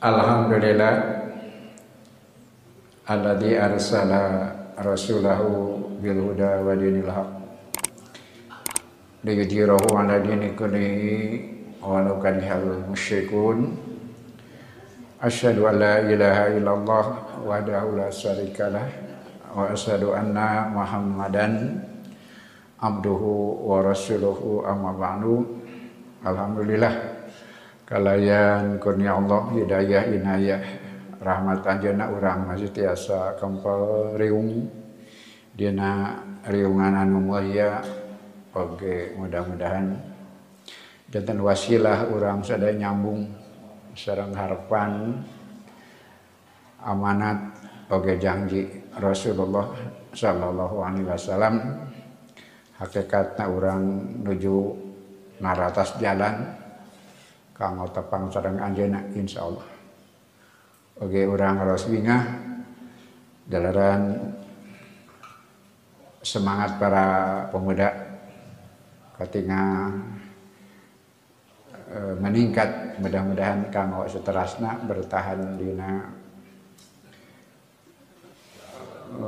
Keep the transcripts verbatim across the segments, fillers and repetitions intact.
Alhamdulillah alladzi arsala rasulahu bil huda wa dinil haq liyudhirahu 'ala dini kullihi wa law karihal musyrikun. Asyhadu an la ilaha illallah wahdahu la syarikalah wa asyhadu anna Muhammadan abduhu wa rasuluhu, amma ba'du. Alhamdulillah kalayan kurnia Allah hidayah inayah rahmatan jana urang masih tiasa kempel riung dina riunganan mulia. Oke, mudah-mudahan jantan wasilah urang sada nyambung sareng harapan amanat oge janji Rasulullah sallallahu alaihi wasallam. Hakikatnya orang menuju naratas jalan kanggo tepang sareng anjeunna insyaallah. Oge orang harus bingah jalaran semangat para pemuda ketika e, meningkat, mudah-mudahan kanggo seterusna bertahan dina e,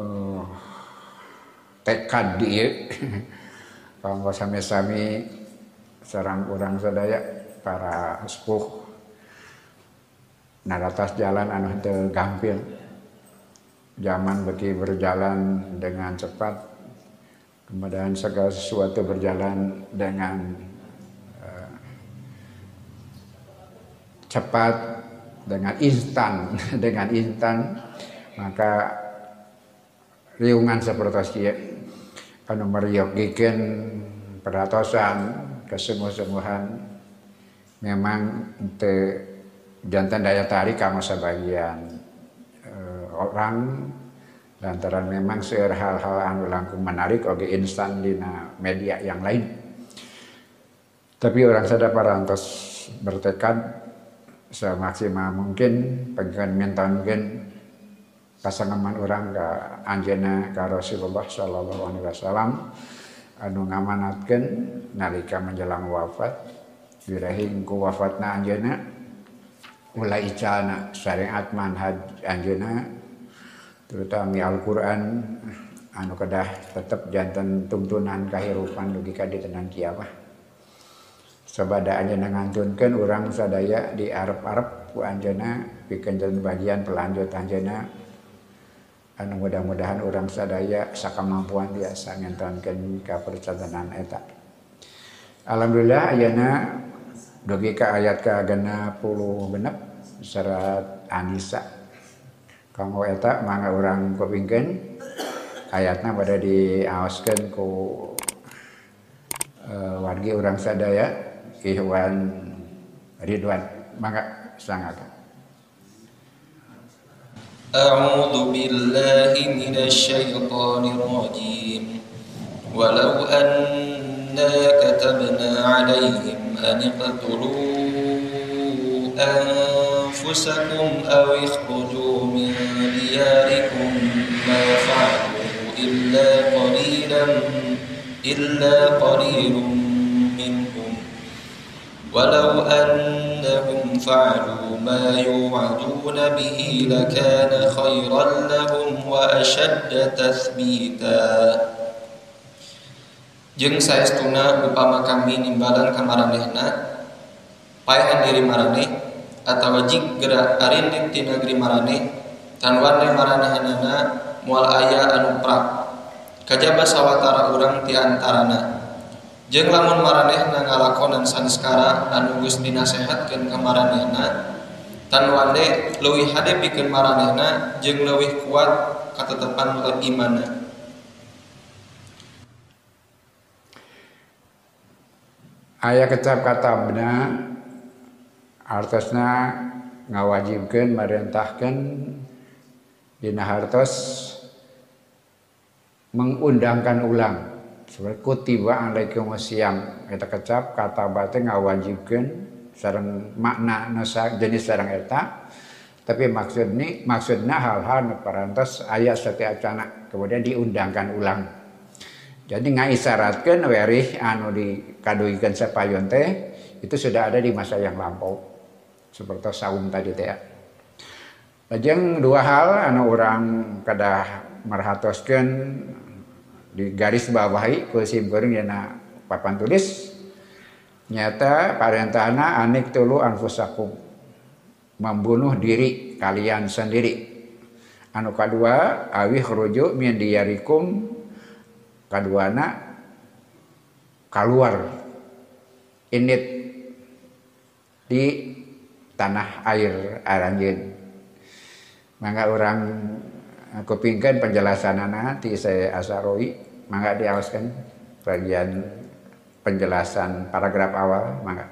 tekad dieu. Kanggo sami-sami sareng urang sadaya para sepuh naratas jalan anu teu gampil. Zaman beki berjalan dengan cepat, kemudian segala sesuatu berjalan dengan uh, cepat, dengan instan, dengan instan. Maka riungan seperti itu anu meriyogikeun peratosan kesemuh-semuhan memang teu jantan daya tarik kanggo sebagian e, orang lantaran memang seueur hal-hal anu langkung menarik oge instan dina media yang lain. Tapi orang sada parantos bertekad semaksimal mungkin pengen mintankeun pasangan orang ka anjeunna ka Rasulullah sallallahu alaihi wasallam anu ngamanatkeun nalika menjelang wafat birahing ku wafatna anjeunna mulai icana syariat manhaj anjeunna terutama Al-Qur'an anu kedah tetep janten tuntunan kahirupan dugi ka ditenang kiamah. Sabada anjeunna ngantunkeun urang sadaya di arep-arep ku anjeunna pikeun janten bagian pelanjut anjeunna. Anu mudah-mudahan orang sadaya sakamampuan biasa ngentonkeun ka percatanan eta. Alhamdulillah ayeuna dugi ka ayat ka genep puluh genep surat An-Nisa. Kanggo eta mangga urang kupingkeun ayatna bade diaoskeun ku e, wargi urang sadaya Ihwan Ridwan mangga sangaga. أعوذ بالله من الشيطان الرجيم ولو أنا كتبنا عليهم أن اقتلوا أنفسكم أو اخرجوا من دياركم ما فعلوا إلا قليلا إلا قليل منهم ولو أنهم فعلوا ما يوعدون به لكان خيرا لهم وأشد تثبيتا. Jeung saestuna upama kami nimbalan ka maranehna paehan diri maraneh atawa jigera arindit ti negeri maraneh tan warne maranehanana moal aya anu prak kajaba sawatara urang ti antarana. Jeung lamun maranehna ngalakonan saneskara anu geus dinasehatkeun ka maranehna tan wande leuwih hade pikeun maranehna jeung leuwih kuat katetepan imanna. Aya kitab-kitabna hartosna ngawajibkeun marentahkeun dina hartos mengundangkan ulang. Seperti kutiba alaikum wasiyam eta kecap kataba teh ngawajibkeun sareng makna nusa jenis sareng eta, tapi maksudnya maksudnya hal-hal parantos aya setiap acana kemudian diundangkan ulang. Jadi ngaisaratkeun werih anu dikaduikeun sapayon teh itu sudah ada di masa yang lampau seperti saum tadi teh. Lajeng dua hal anu urang kada marhatoskeun di garis bawahi kusimkeun dina papan tulis nyata parentahna anik tulu anfusakum, membunuh diri kalian sendiri. Anu kadua awi khruju min diyarikum, kaduana kaluar init di tanah air aranjeun. Mangga orang kupingkan penjelasan anak di saya Asy-Syaa'rawi, mangga dialuskan bagian penjelasan paragraf awal, mangga.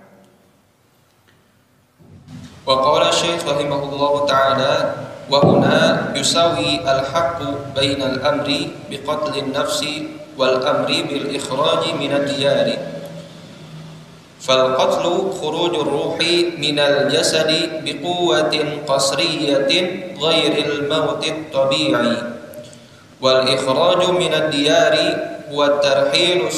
Wa qala Syekh rahimahullahu taala wa huna yusawi al-haqqu bainal amri biqatlin nafsi wal amri bil ikhraji min ad-diyari fal qatlu khurujur ruhi minal jasadi biquwatin qasriyatin ghairil mautit tabi'i wal ikhraju minad diyari wa tarhilu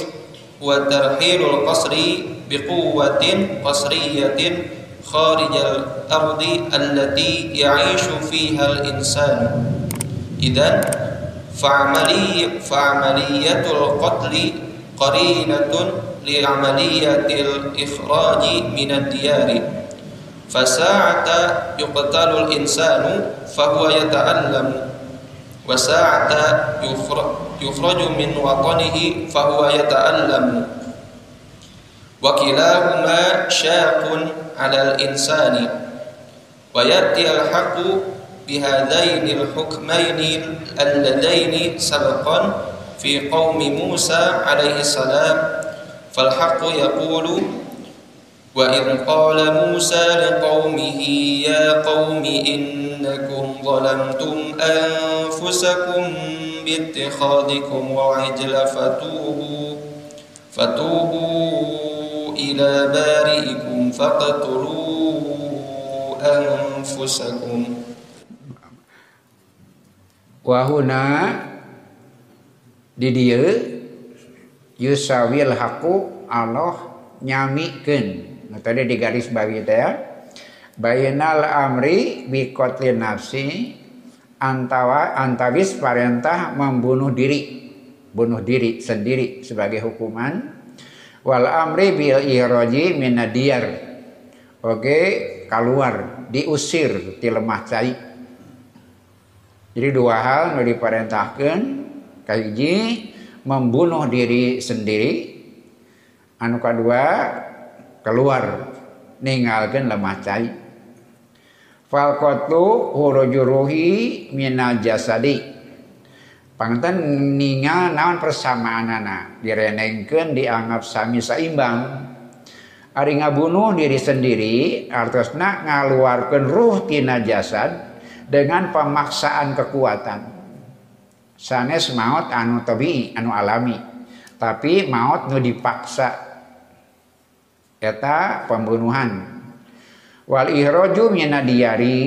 wa tarhilul qasri biquwatin qasriyatin kharijal ardi allati ya'ishu fiha al insanu idan fa'amali fa'amaliyatul qatli qarinatun li'amaliyatil ikhraji minad diyari fasa'ata yuqtalul insanu fahuwa yata'allamu wasa'ata yukhraju min watanihi fahuwa yata'allamu wa kilahuma syaqun 'alal insani wa ya'ti al-haqqu bihadainil hukmaini alladaini sabaqan fi qaumi Musa alaihi salam فالحق يقول وإذ قال موسى لقومه يا قوم إنكم ظلمتم أنفسكم باتخاذكم العجل فتوبوا فتوبوا إلى بارئكم فاقتلوا أنفسكم وهنا didieu yusawil haqqu Allah nyamikeun. Nah, tadi di garis bawah teh ya. Bainal amri biqatlin nafsi antawa antawis perintah membunuh diri, bunuh diri sendiri sebagai hukuman. Wal amri bil ihraji minad diyar. Oke, keluar, diusir ti lemah cai. Jadi dua hal nu diperintahkeun, kahiji membunuh diri sendiri, anu kedua keluar ninggalkeun lemah cai. Fal qatlu khurujur ruhi minal jasadi, panganten ninggal naon persamaanana direnengkeun dianggap sami saimbang. Ari ngabunuh diri sendiri artosna ngaluarkeun ruh tina jasad dengan pemaksaan kekuatan. Sanes maut anu tabii anu alami, tapi maut nu dipaksa, eta pembunuhan. Wal ihraju minad diyari,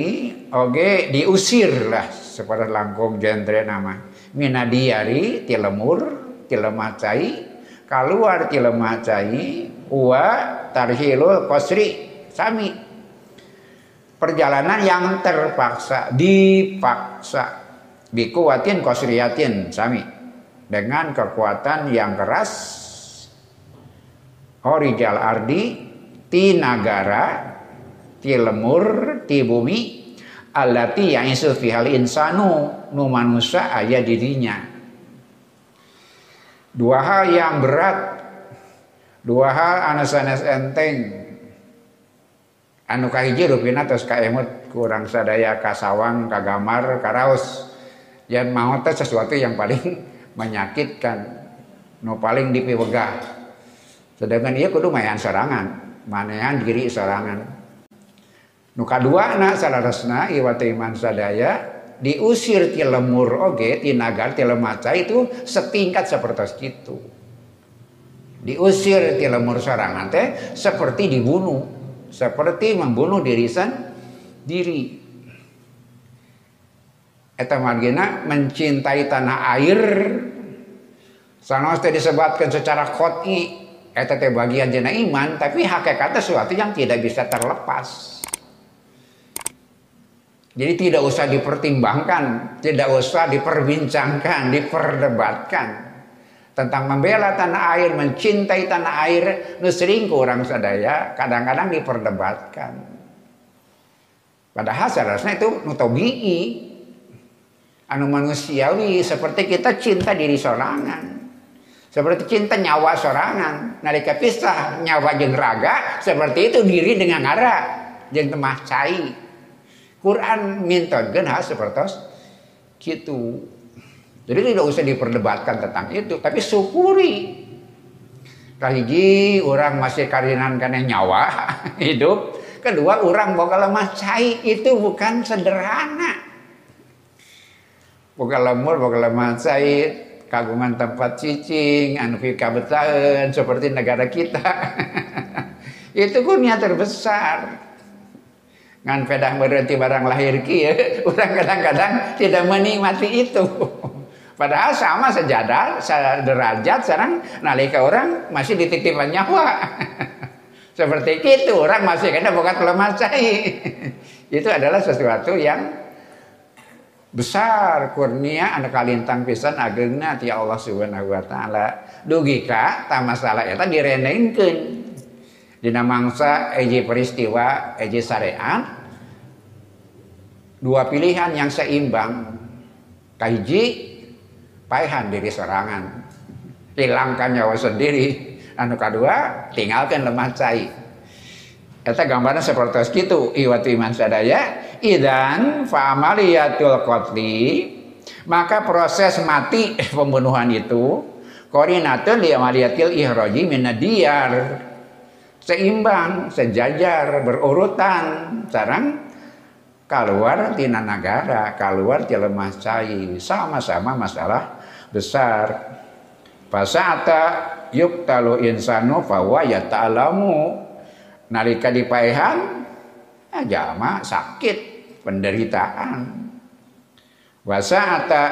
oge diusir lah separa langkung jentre nama minad diyari ti lemur ti lemah cai, kaluar ti lemah cai, wa tarhilul qasri, sami perjalanan yang terpaksa, dipaksa. Bikuwatin qasriyatin sami dengan kekuatan yang keras horijal ardi ti nagara ti lemur ti bumi allati ya'isu fihal insanu nu manusia aya dirinya. Dua hal yang berat, dua hal anu sanes enteng, anu kahiji rupina tos kaemut kurang sadaya kasawang kagamar karaos. Jangan mau teh sesuatu yang paling menyakitkan, no paling dipiwegah. Sedangkan ia kudu mayan sorangan, manehan diri sorangan. Nu kadua na salarasna iwati iman sadaya diusir ti lemur oge, ti nagar, ti lemaca itu setingkat sapertos kitu. Diusir ti lemur sorangan teh seperti dibunuh, seperti membunuh diri sendiri. Eta margina mencintai tanah air sanos teh disebatkan secara qot'i, eta teh bagian jana iman, tapi hakikatnya sesuatu yang tidak bisa terlepas. Jadi tidak usah dipertimbangkan, tidak usah diperbincangkan, diperdebatkan tentang membela tanah air, mencintai tanah air. Nu sering kurang sadaya kadang-kadang diperdebatkan. Padahal seharusnya itu nu tobii, anu manusiawi, seperti kita cinta diri sorangan, seperti cinta nyawa sorangan. Nalika pisah nyawa jeung raga, seperti itu diri dengan ngara jeung temah cai. Quran mintakeun hal sapertos kitu. Jadi tidak usah diperdebatkan tentang itu, tapi syukuri. Kahiji orang masih karinan kana nyawa hidup, kedua orang boga lemah cai, itu bukan sederhana. Boga lemur boga lemah cai kagungan tempat cicing anu kabetaheun seperti negara kita. Itu kurnia terbesar. Ngan pedah berhenti barang lahir ki ya, orang kadang-kadang tidak menikmati itu. Padahal sama sejadar, sederajat sekarang nalika orang masih dititipkan nyawa. Seperti itu, orang masih kena bukan lemah cai. Itu adalah sesuatu yang besar kurnia anu kalintang pisan ageuna ti Allah Subhanahu wa taala. Dugi ka ta masalah eta direnengkeun. Dina mangsa eji peristiwa eji sarean, dua pilihan yang seimbang. Kahiji paehan diri sorangan, hilangkan nyawa sendiri. Anu kadua tinggalkan lemah cai. Eta gambarna sapertos kitu iwat iman sadaya. Idan fa'amaliyatul qatli, maka proses mati pembunuhan itu koordinatun li amaliyatil ihraji minadiyar, seimbang, sejajar, berurutan. Sekarang keluar tina nagara, keluar ti lemah cai, sama-sama masalah besar. Pasata yuktalu insanu fawa yata'alamu, nalika dipaehan jama sakit, penderitaan. Wasata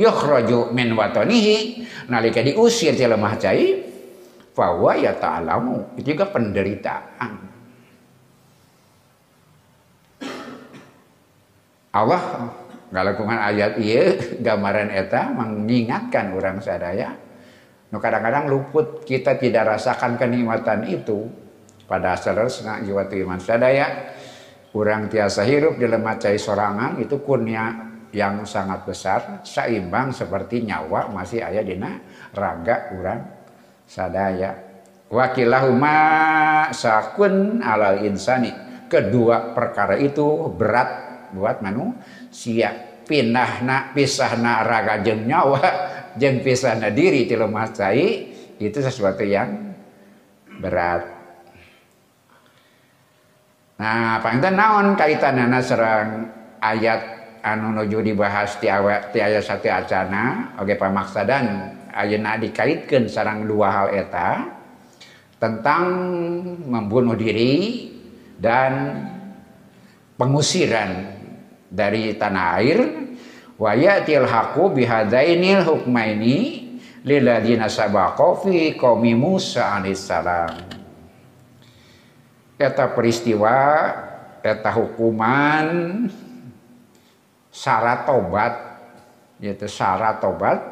yukhraju min watanihi, nalika diusir ti lemah cai bahwa ya ta'alamu, itu juga penderitaan. Allah ngalakukan ayat iya, gambaran eta mengingatkan orang sadaya. No kadang-kadang luput kita tidak rasakan kenikmatan itu. Pada seterusnya jiwa iman sadaya, orang tiasa hirup di lemah cai sorangan, itu kurnia yang sangat besar, seimbang seperti nyawa masih ayah dina raga orang sadaya. Wakilahuma sakun alal insani, kedua perkara itu berat buat manusia. Pinahna pisahna raga jeung nyawa jeung pisahna diri ti lemah cai, itu sesuatu yang berat. Nah panten naon kaitanana sareng ayat anu nuju dibahas ti ayat satu acana. Oke pamaksadan ayeuna dikaitkeun sareng dua hal eta tentang membunuh diri dan pengusiran dari tanah air. Wa ya'til haqu bihadzainil hukmaini lilladzina sabaqa fi qaumi Musa alaihissalam. Eta peristiwa, eta hukuman syarat tobat, yaitu syarat tobat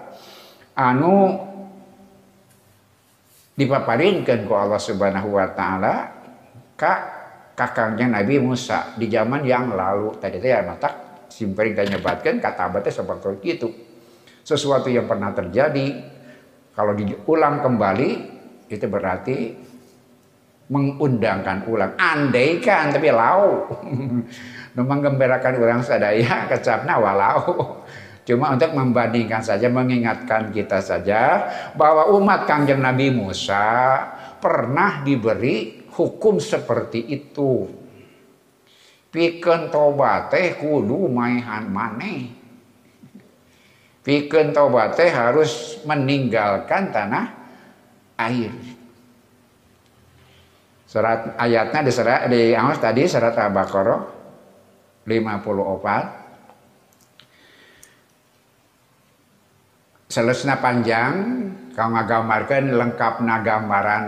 anu dipaparinkeun ku Allah Subhanahu wa taala ka kakangnya Nabi Musa di zaman yang lalu. Tadi teh ya matak simpering nyebatkeun kata bate seperti itu. Sesuatu yang pernah terjadi kalau diulang kembali itu berarti mengundangkan ulang. Andaikan tapi lau. Menggembirakan orang sadaya kecapna walau. Cuma untuk membandingkan saja, mengingatkan kita saja bahwa umat Kangjeng Nabi Musa pernah diberi hukum seperti itu. Pikeun tobat teh kudu maehan maneh. Pikeun tobat teh harus meninggalkan tanah air. Surat ayatnya di surat di Aus tadi surat Al-Baqarah lima puluh empat. Selesna panjang, kau ngagambarkan lengkapna gambaran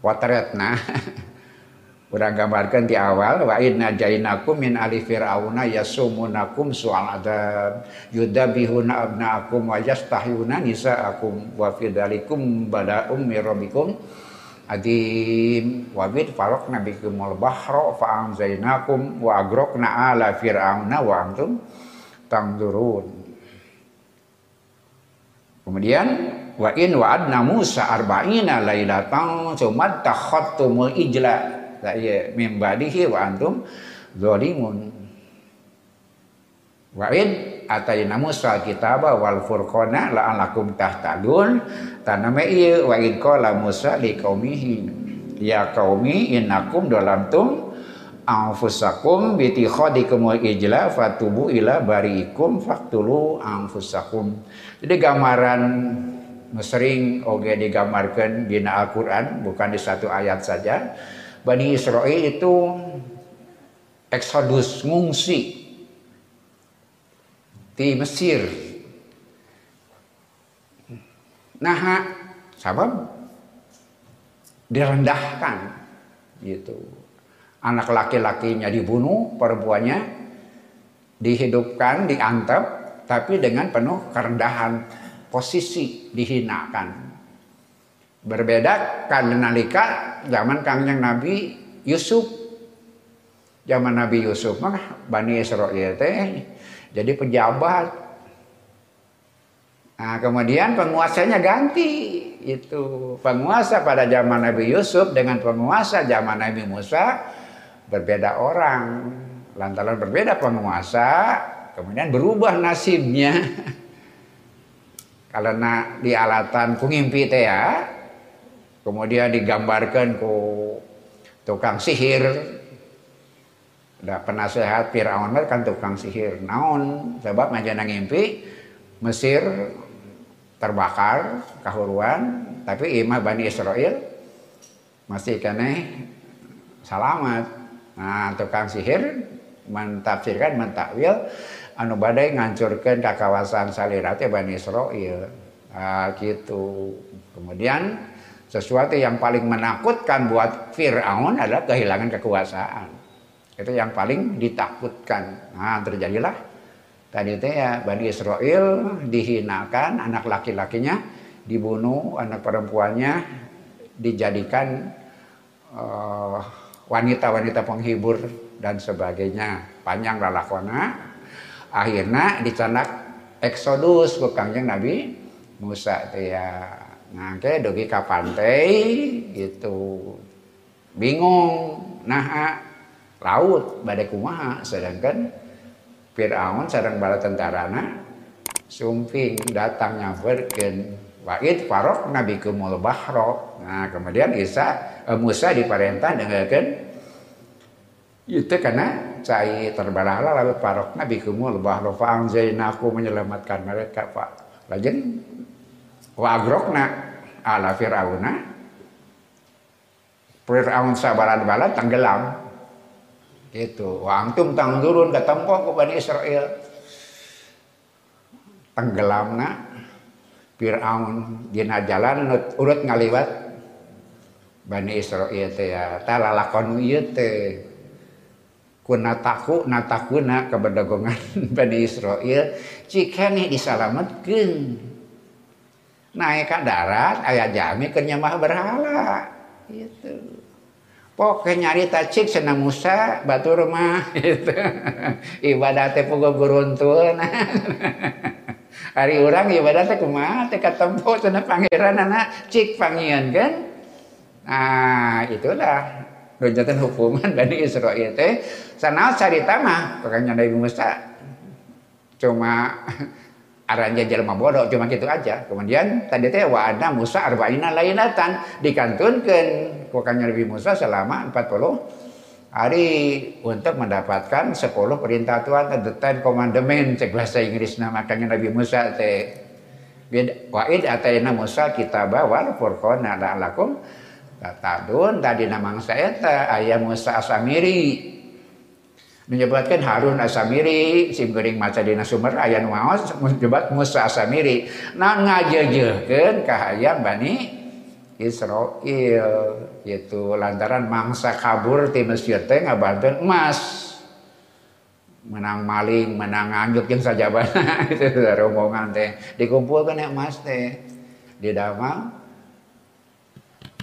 potretna. Kurang gambarkan di awal, wa inna jainakum min ali fir'auna yasumunakum su'al adab yudabihuna abna'akum wa yastahyuna nisa'akum wa fidalikum bada'um mirabikum adim wa bid faraqna bikumul bahra fa'amzainakum wa agrokna ala fir'auna wa antum tangdurun. Kemudian wa in wa'adna Musa arba'ina lailatan summa takhattumul ijla saya membadihi wa antum zalimun wa in atayna Musa kitaba wal furqana la'alakum tahtadun tanama ieu wa in qala Musa liqaumihi ya qaumi innakum dalamtum anfusakum bitikhadikum ijla fatubu ila bariikum faqtulu anfusakum. Jadi gambaran sering oge digambarkan dina Al-Qur'an bukan di satu ayat saja. Bani Israil itu eksodus ngungsi di Mesir. Nah, sabab direndahkan gitu. Anak laki-lakinya dibunuh, perempuannya dihidupkan, diantap, tapi dengan penuh kerendahan posisi, dihinakan. Berbeda nalika zaman kangjeng Nabi Yusuf. Zaman Nabi Yusuf mah Bani Israil teh jadi pejabat. Nah, kemudian penguasanya ganti itu. Penguasa pada zaman Nabi Yusuf dengan penguasa zaman Nabi Musa berbeda orang. Lantaran berbeda penguasa, kemudian berubah nasibnya. Karena di alatan pengimpi teh ya. Kemudian digambarkan ku tukang sihir, ada penasehat Firaun kan tukang sihir. Naon sebab ngajana ngimpi Mesir terbakar kahuruan, tapi imah Bani Israil masih keneh salamat. Nah tukang sihir mentafsirkan mentakwil anu badai ngancurkan ke kawasan salirate Bani Israil. Nah, gitu. Kemudian sesuatu yang paling menakutkan buat Fir'aun adalah kehilangan kekuasaan. Itu yang paling ditakutkan. Nah terjadilah tadi itu ya Bani Israil dihinakan, anak laki-lakinya dibunuh, anak perempuannya dijadikan wanita-wanita uh, penghibur dan sebagainya. Panjang lalakona. Akhirnya dicanak eksodus ke kangjeng Nabi Musa itu ya. Nah, ke dogi ka pantai gitu. Bingung, nah laut bade kumaha sedangkan Firaun sareng bala tentarana sumping datang nyamperkeun wa id faraq nabikumul bahra. Nah, kemudian Isa eh, Musa diperintah dengekeun itu karena cai terbalahlah laut faraq nabikumul bahra fa anzainaku menyelamatkan mereka Pak. Lajeng wa agrokna ala Fir'auna Fir'aun sabaran-baran tenggelam gitu. Wa antum tangdurun katamko ke Bani Israil tenggelamna Fir'aun dina jalan urut ngaliwat Bani Israil teh ya talalakon ieu teh kuna taku natakuna keberdagongan Bani Israil cikane disalametkeun. Naik ke darat, ayah jami kenyamah berhala, gitu. Pokoknya nyarita cik senang Musa, batu rumah, gitu. Ibadatnya pugo beruntul, nah. Hari orang ibadatnya kumah, teka tempo, senang pangeran, anak cik pangian, kan. Nah, itulah. Runjatan hukuman Bani Israil teh. Sana carita mah, pokoknya Nabi Musa. Cuma aranja jelema bodoh cuma gitu aja. Kemudian tadi teh wa anna Musa arba'ina lailatan dikantunkeun ku kanjeng Nabi Musa selama empat puluh hari untuk mendapatkan sepuluh perintah Tuhan the ten commandment cek bahasa Inggrisna makanya Nabi Musa teh wa id atayna Musa kitaba wal furqana la'alakum tatadun tadi namang saeta aya Musa Asamiri menyebutkan Harun Asamiri simgering maca dina sumber aya nu maos menyebut Musa Asamiri nah ngajeujekeun ka hayang Bani Israel, yaitu lantaran mangsa kabur ti Mesir teh ngabanten emas, menang maling, menang anjuk yang saja banyak itu rombongan teh dikumpulkan ya emas teh di dalam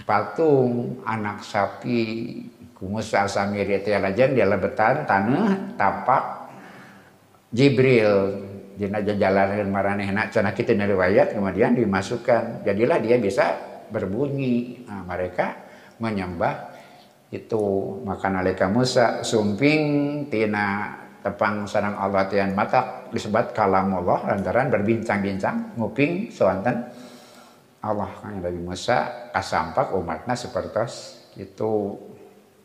patung anak sapi kumus asami teh lajen di lebetan tanah tapak Jibril dina jalanan maranehna cenah kitu riwayat kemudian dimasukkan jadilah dia bisa berbunyi. Nah, mereka menyembah itu maka nalika Musa sumping tina tepang sareng Allah tian mata disebut kalam Allah lantaran berbincang-bincang nguping soanten Allah kan Nabi Musa kasampak umatna sepertos itu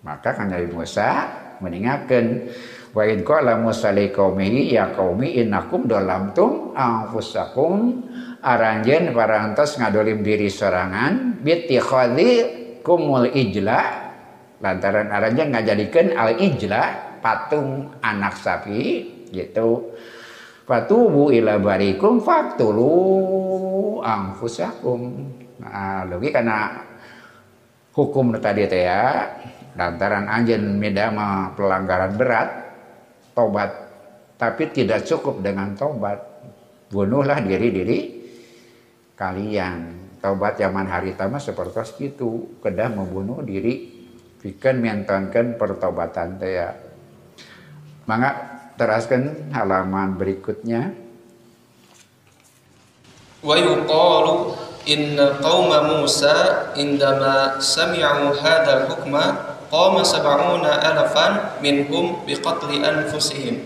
maka kan Nabi Musa meningakeun wa in qala Musa li qaumi ya qaumi innakum dalamtum anfusakum aranjen parantos ngadolim diri sorangan bittikhadzi kumul ijla lantaran aranjen ngajadikeun al ijla patung anak sapi gitu fatubu ila barikum faqtulu anfusakum. Nah, lagi karena hukum tadi teh ya lantaran anjen medama pelanggaran berat tobat tapi tidak cukup dengan tobat bunuhlah diri-diri kalian taubat zaman hari tama seperti itu kedah membunuh diri bikin mentonkan pertobatan teh. Mangga teraskan halaman berikutnya. Wa yuqalu inna qauma Musa indama sami'u hadzal hukma qama sab'una alafan minhum biqatli anfusihim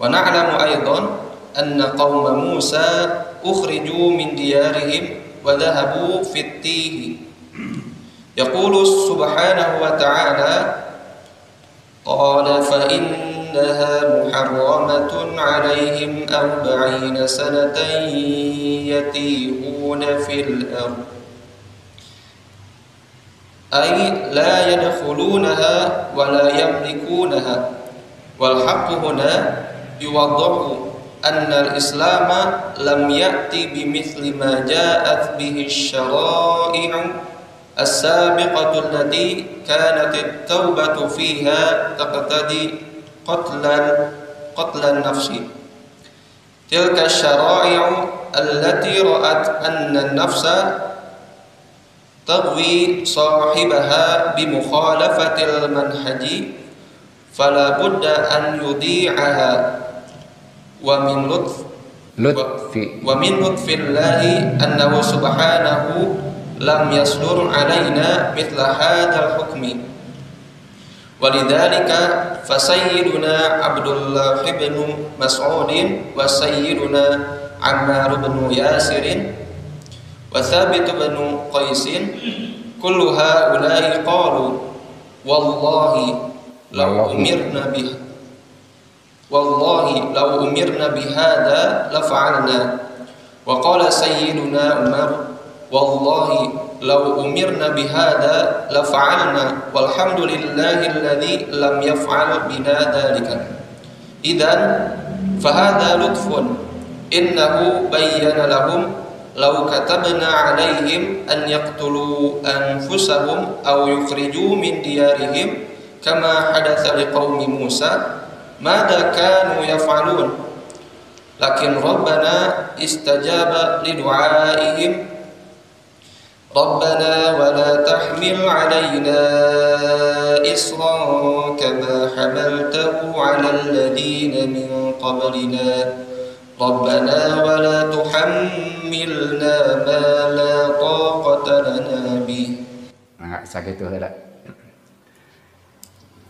wa na'lamu aidan anna qauma Musa ukhriju min diyarihim wa dhahabu fit-tih. Yaqulu subhanahu wa ta'ala qala fa innaha muharramatun 'alaihim arba'ina sanatan yatihuna fil ardh ay la yadkhulunaha wa la yamlikunaha wal haqqu huna yuwaddahu anna al-Islam lam ya'ti bimithli ma ja'at bihi asy-syara'i'u as-sabiqatu allati kanat at-taubatu fiha taqtadi qatlan qatlan nafsi tilka asy-syara'i'u allati ra'at anna an-nafsa taghwi sahibaha bi mukhalafatil manhaji fala budda an yudi'aha wa min lutf lutfi wa min lutfillahi annahu subhanahu lam yasdur alaina mithla hadzal hukmi walidhalika fasayyiduna Abdullah ibn Mas'ud wa sayyiduna Ammar ibn Yasir wa Thabit ibn Qais kullu haula'i qalu wallahi law umirna bihi wallahi law umirna bihadza lafa'alna wa qala sayyiduna Umar wallahi law umirna bihadza lafa'alna walhamdulillahi alladhi lam yaf'al bina dzalika idzan fahadza lutfun innahu bayyana lahum law katabna 'alaihim an yaqtulu anfusahum aw yukhriju min diyarihim kama hadatsa liqaumi Musa mada kanu yaf'alun lakin rabbana istajaba lidu'aihim rabbana wala tahmil 'alaina isran kama hamaltahu 'alal ladina min qablina rabbana wala tuhammilna ma la taqata lana bih. Nah, sakitu heula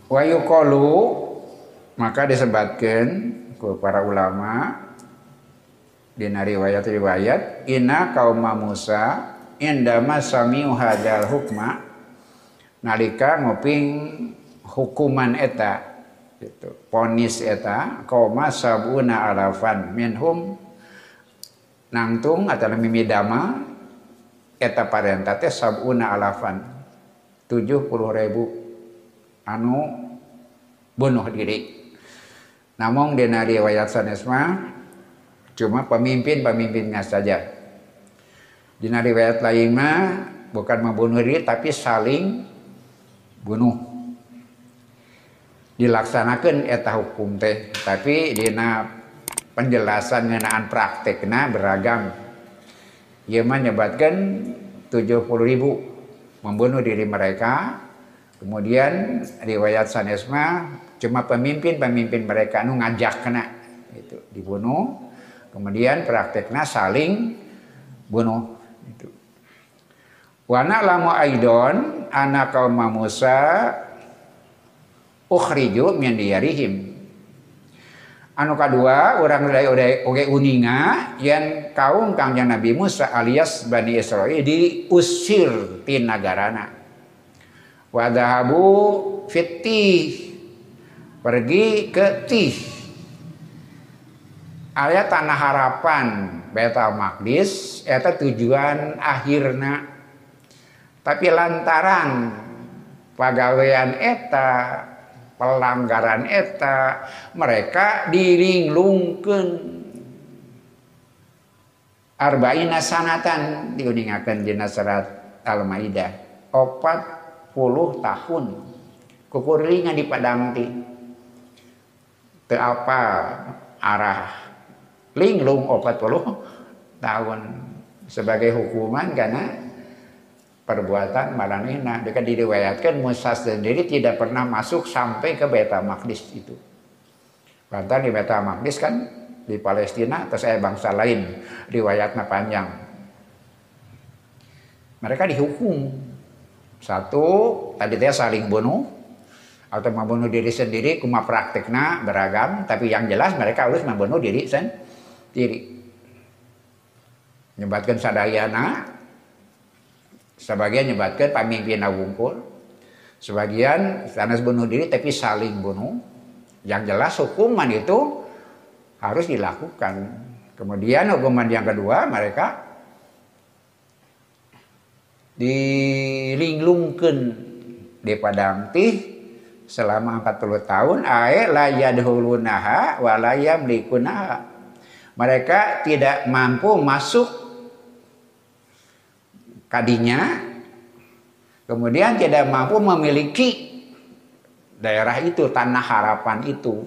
wa yuqalu maka disebatkan ku para ulama dina riwayat-riwayat inna qauma Musa indama sami'u hadzal hukma nalika nguping hukuman eta gitu ponis eta qauma sabuna alafan minhum nangtung atawa mimidama eta parenta teh sabuna alafan tujuh puluh ribu anu bunuh diri. Namun dina riwayat sanesma cuma pemimpin-pemimpinnya saja. Dina riwayat lain mah bukan membunuh diri tapi saling bunuh. Dilaksanakan eta hukum teh, tapi dina penjelasan ngeunaan praktekna beragam. Ieu mah nyebatkeun tujuh puluh ribu membunuh diri mereka. Kemudian riwayat sanesma cuma pemimpin-pemimpin mereka nu ngajak kena gitu, dibunuh. Kemudian prakteknya saling bunuh. Wana lamu aidon anak kaum Musa ukhriju min diyarihim. Anu kedua orang dari oge uninga yang kaum kangjeng Nabi Musa alias Bani Israil diusir di nagarana. Wadahabu fitih pergi ke Tih. Area tanah harapan Baitul Maqdis eta tujuan akhirna, tapi lantaran pagawean eta, pelanggaran eta, mereka dilinglungkeun arba'ina sanatan diuningakeun dina surat Al-Maidah opat puluh tahun kukuringan di padang ti teu apal arah linglung opat puluh tahun sebagai hukuman karena perbuatan maranehna. Dekat diriwayatkan Musa sendiri tidak pernah masuk sampai ke Baitul Maqdis itu. Lantaran di Baitul Maqdis kan di Palestina terus ada bangsa lain, riwayatnya panjang. Mereka dihukum satu tadi dia saling bunuh atau membunuh diri sendiri, kuma praktekna beragam, tapi yang jelas mereka harus membunuh diri sendiri. Diri nyebatkan sadayana, sebagian nyebatkan pamimpin wungkul, sebagian sanes bunuh diri tapi saling bunuh. Yang jelas hukuman itu harus dilakukan. Kemudian hukuman yang kedua mereka dilinglungkan di padang tih selama empat puluh tahun ae layadhulunaha wa layamlikunaha. Mereka tidak mampu masuk kadinya, kemudian tidak mampu memiliki daerah itu, tanah harapan itu.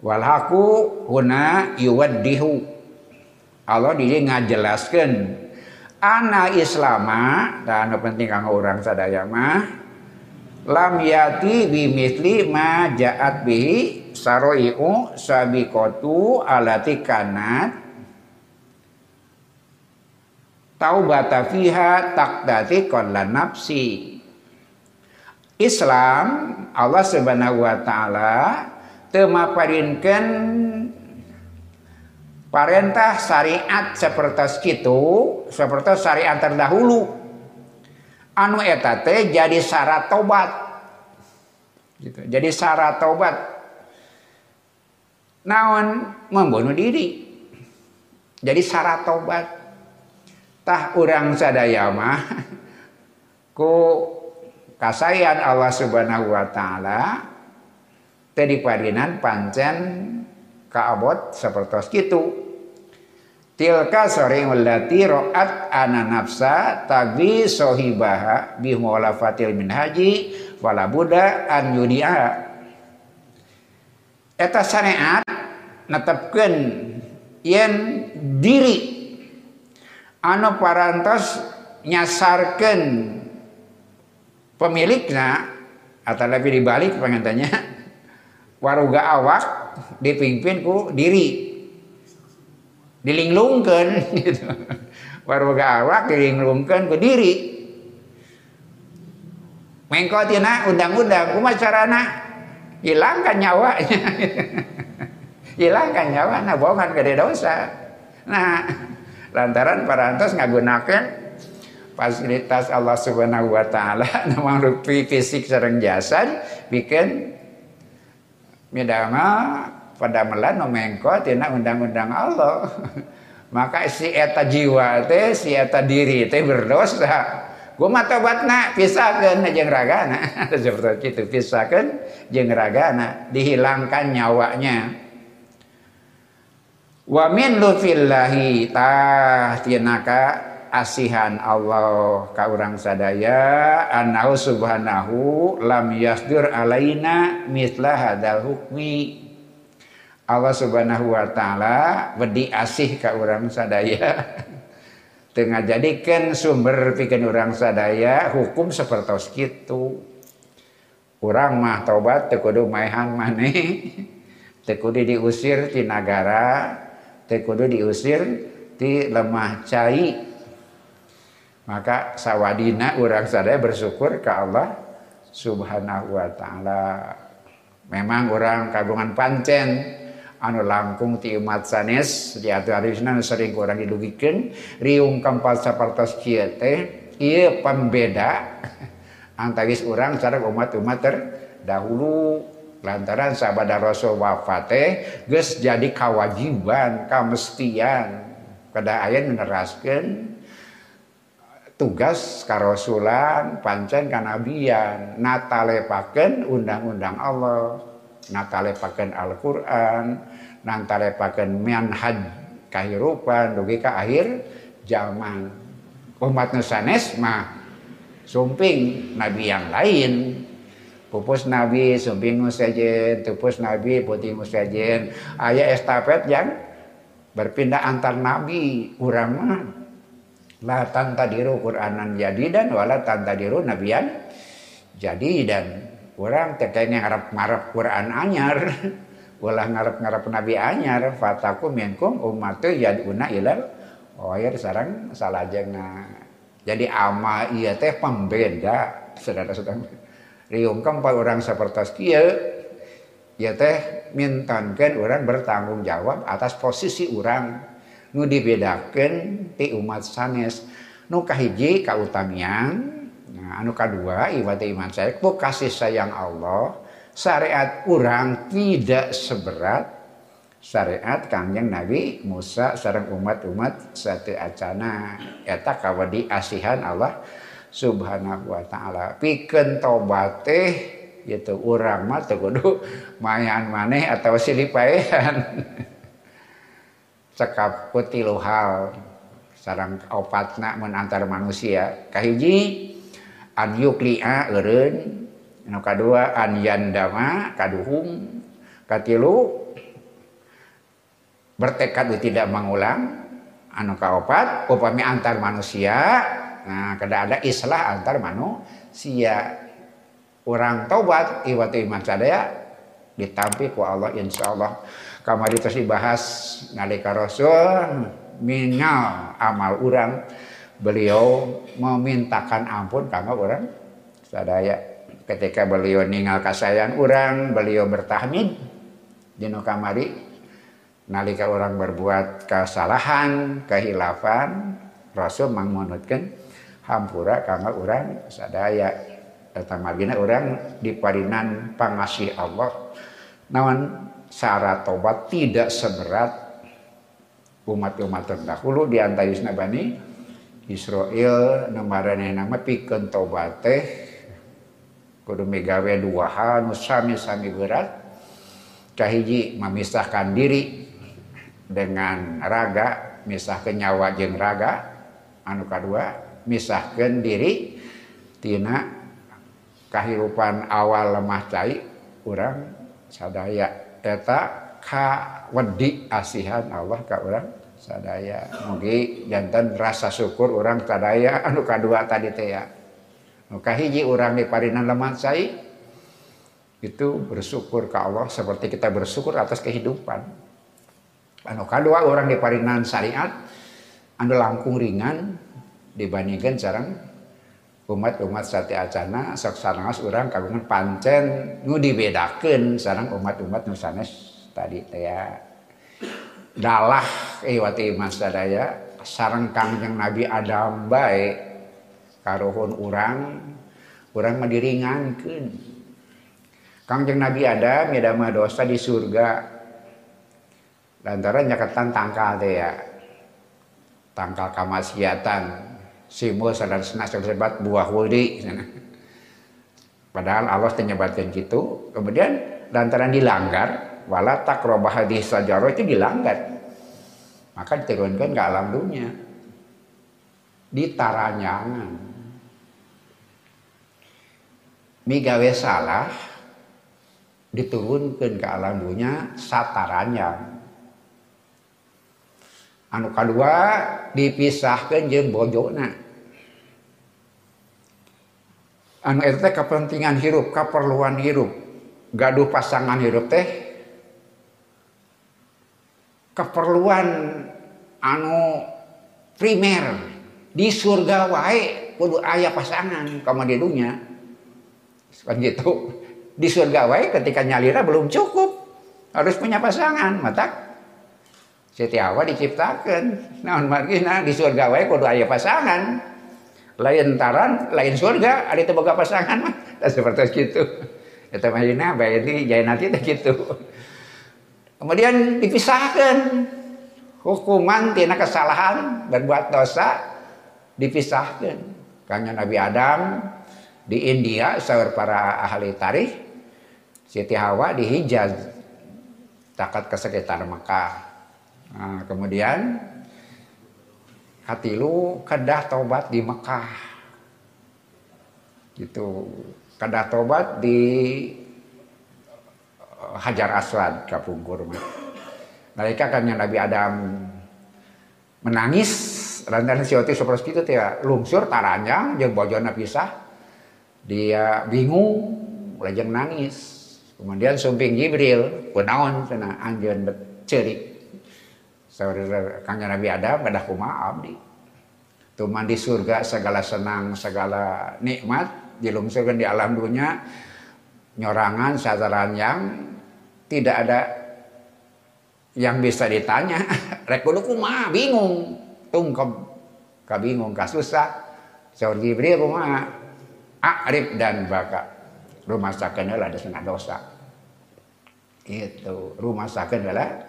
Walhaku huna yuwaddihu. Allah jadi ngajelaskan ana islama dan penting kanggo urang sadaya mah lam yati bimithli ma ja'at bihi saroiu sabiqatu alati kanat taubata fiha taqdati qollan nafsi. Islam Allah Subhanahu wa taala teu maparinkeun perintah syariat sapertos kitu, sapertos syariat terdahulu. Anu eta teh jadi syarat tobat. Gitu. Jadi syarat tobat naon membunuh diri jadi syarat tobat. Tah urang sadaya mah ku kasayan Allah Subhanahu wa taala teh diparinan pancen kaabot sapertos kitu. Tilka sariul lati ra'at ana nafsa tagwi sahibaha bi muwalafatil minhaji wala buddha an yudia. Eta syariat netepkeun yen diri anu parantos nyasarkeun pemilikna atau lebih dibalik pengantanya waruga awak dipimpin ku diri dilinglungkeun gitu. Waruga awak dilinglungkeun ku diri mengko tina undang-undang kumaha carana hilangkan nyawanya, hilangkan nyawa, nah bohongan gede dosa. Nah, lantaran parantos ngagunakeun fasilitas Allah Subhanahu wa taala nama rupi fisik sareng jasad bikin midama padamelan nu mengko tina undang-undang Allah. Maka si eta jiwa teh, si eta diri teh berdosa. Gua mah tobatna pisahkeun jeung ragana. Seperti itu pisahkeun jeung ragana, dihilangkan nyawanya. Wa min lufillahi tahtinaka asihan Allah ka urang sadaya annahu subhanahu lam yasdur alaina mithla hadal hukmi. Allah subhanahu wa ta'ala wedi asih ka urang sadaya tengah jadikan sumber pikeun urang sadaya hukum sapertos kitu. Urang mah tobat teu kudu maehan maneh, teu kudu diusir ti nagara, teu kudu diusir ti lemah cai. Maka sawadina urang sadaya bersyukur ke Allah subhanahu wa ta'ala. Memang urang kagungan pancen anu langkung ti umat sanes, di atuarisna sering urang dilugikeun riung kampal sapertos kieu teh ieu pambeda antawis orang cara umat-umat terdahulu lantaran sabada rasul wafate geus jadi kewajiban kamestian kada aya meneraskan tugas karasulan pancen kanabian natalepakeun undang-undang Allah, natalepakeun Al-Qur'an, natalepakeun manhaj kahirupan dugi ka akhir zaman. Umat sanes mah sumping nabi yang lain, pupus nabi sumping nusajen, pupus nabi putih nusajen, ayah estafet yang berpindah antar nabi. Urang mah la tantadiru Qur'anan jadidan wala tantadiru nabiyan jadidan. Urang tekenya ngarep-ngarep Qur'an anyar ulah ngarep-ngarep nabi anyar. Fatakum minkum ummatu yad'una ilal khair sareng salajengna. Jadi ama iya teh pembeda, saudara-saudara. Riung kempal orang sapertos kieu, ieu teh mintankeun orang bertanggung jawab atas posisi orang. Nu dibedakeun ti umat sanes. Nu kahiji kautamian, nah, anu kadua iwa ti iman saya, ku kasih sayang Allah. Syariat orang tidak seberat syariat Kangjeng Nabi Musa sareng umat-umat satu acana. Eta kawadi asihan Allah subhanahu wa ta'ala. Pikeun tobat teh gitu urang mah teu kudu mayan maneh atau silih paehan. Cekap ku tilu hal sareng opatna mun antar manusia. Kahiji an yuklia eureun, anu kadua an yandama kaduhung, katilu bertekad tidak mengulang. Anu kaopat upami antar manusia, nah kada ada islah antar manusia. Urang taubat iwa teu iman sadaya ditampi ku Allah insyaallah. Kamari tos dibahas nalika Rasul minal amal urang, beliau memintakan ampun kanggo urang sadaya. Ketika beliau ninggal kasayan urang, beliau bertahmid dina kamari nalika orang berbuat kesalahan, kehilafan, Rasul mangunutkeun hampura kanggo orang sadaya. Eta margina orang diparinan pangasih Allah. Namun syarat tobat tidak seberat umat-umat terdahulu di antaranya Bani Israil nambarane nama pikeun tobat teh kudu migawe dua hal sami-sami berat. Kahiji memisahkan diri dengan raga, misahkeun nyawa jeung raga. Anu kadua misahkeun diri tina kahirupan awal lemah cai urang sadaya. Eta kawedi asihan Allah ka urang sadaya. Mugi janten rasa syukur urang sadaya. Anu kadua tadi teh ya, nu kahiji urang diparinan lemah cai itu bersyukur ka Allah seperti kita bersyukur atas kehidupan. Anu kadua orang di parinan syariat anu langkung ringan dibandingkan sareng umat-umat sateacana sok sanes urang kagungan pancen nu dibedakeun sareng umat-umat nu sanes tadi teh ya. Dalah ieu teh iman sadaya sareng Kangjeng Nabi Adam bae karuhun urang urang mah diringankeun. Kangjeng Nabi Adam nya mah dosa di surga. Lantaran nyaketan tangkal teh ya, tangkal kamaksiatan, simbol sadarna sebat buah wuri. Padahal Allah menyebatkan gitu. Kemudian lantaran dilanggar, wala taqrabah hadis sajarah itu dilanggar, maka diturunkan ke alam dunia. di Taranyangan. Migawe salah diturunkan ke alam dunia sataranya. Anu kedua dipisahkan jeung bojona. Anu eta kepentingan hirup, keperluan hirup, gaduh pasangan hirup teh keperluan anu primer di surga wae kudu aya pasangan kamana di dunya. Kan gitu. Di surga wae ketika nyalira belum cukup, harus punya pasangan. Matak Siti Hawa diciptakan naon margina di surga wae kudu aya pasangan, lain taran lain surga ada teu boga pasangan mah seperti itu. Eta margina bae di jainati teh kitu. Kemudian dipisahkan hukuman tina kesalahan berbuat dosa, dipisahkan. Kanjeng Nabi Adam di India saur para ahli tarikh, Siti Hawa di Hijaz takat ke sekitar Mekah. Nah, kemudian katilu kedah tobat di Mekah gitu, kedah tobat di Hajar Aswad kapungkur. Mereka kanjeng Nabi Adam menangis rantaran sioti seperti itu ya, lungsur taranya jeung bojona pisah. Dia bingung, lajeng nangis. Kemudian sumping Jibril, kunaon cenah anjeun ceurik. Saureur Kanjeng Nabi Adam gadah kumaha abdi? Tuman di surga segala senang, segala nikmat, dilungsurkeun di alam dunia nyorangan sataran yang tidak ada yang bisa ditanya. Rek kudu kumaha? Bingung, tungkep, kabingung, kasusah. Saur Jibril kumaha? Akrib dan baka rumah sakit adalah dosa itu, rumah sakit adalah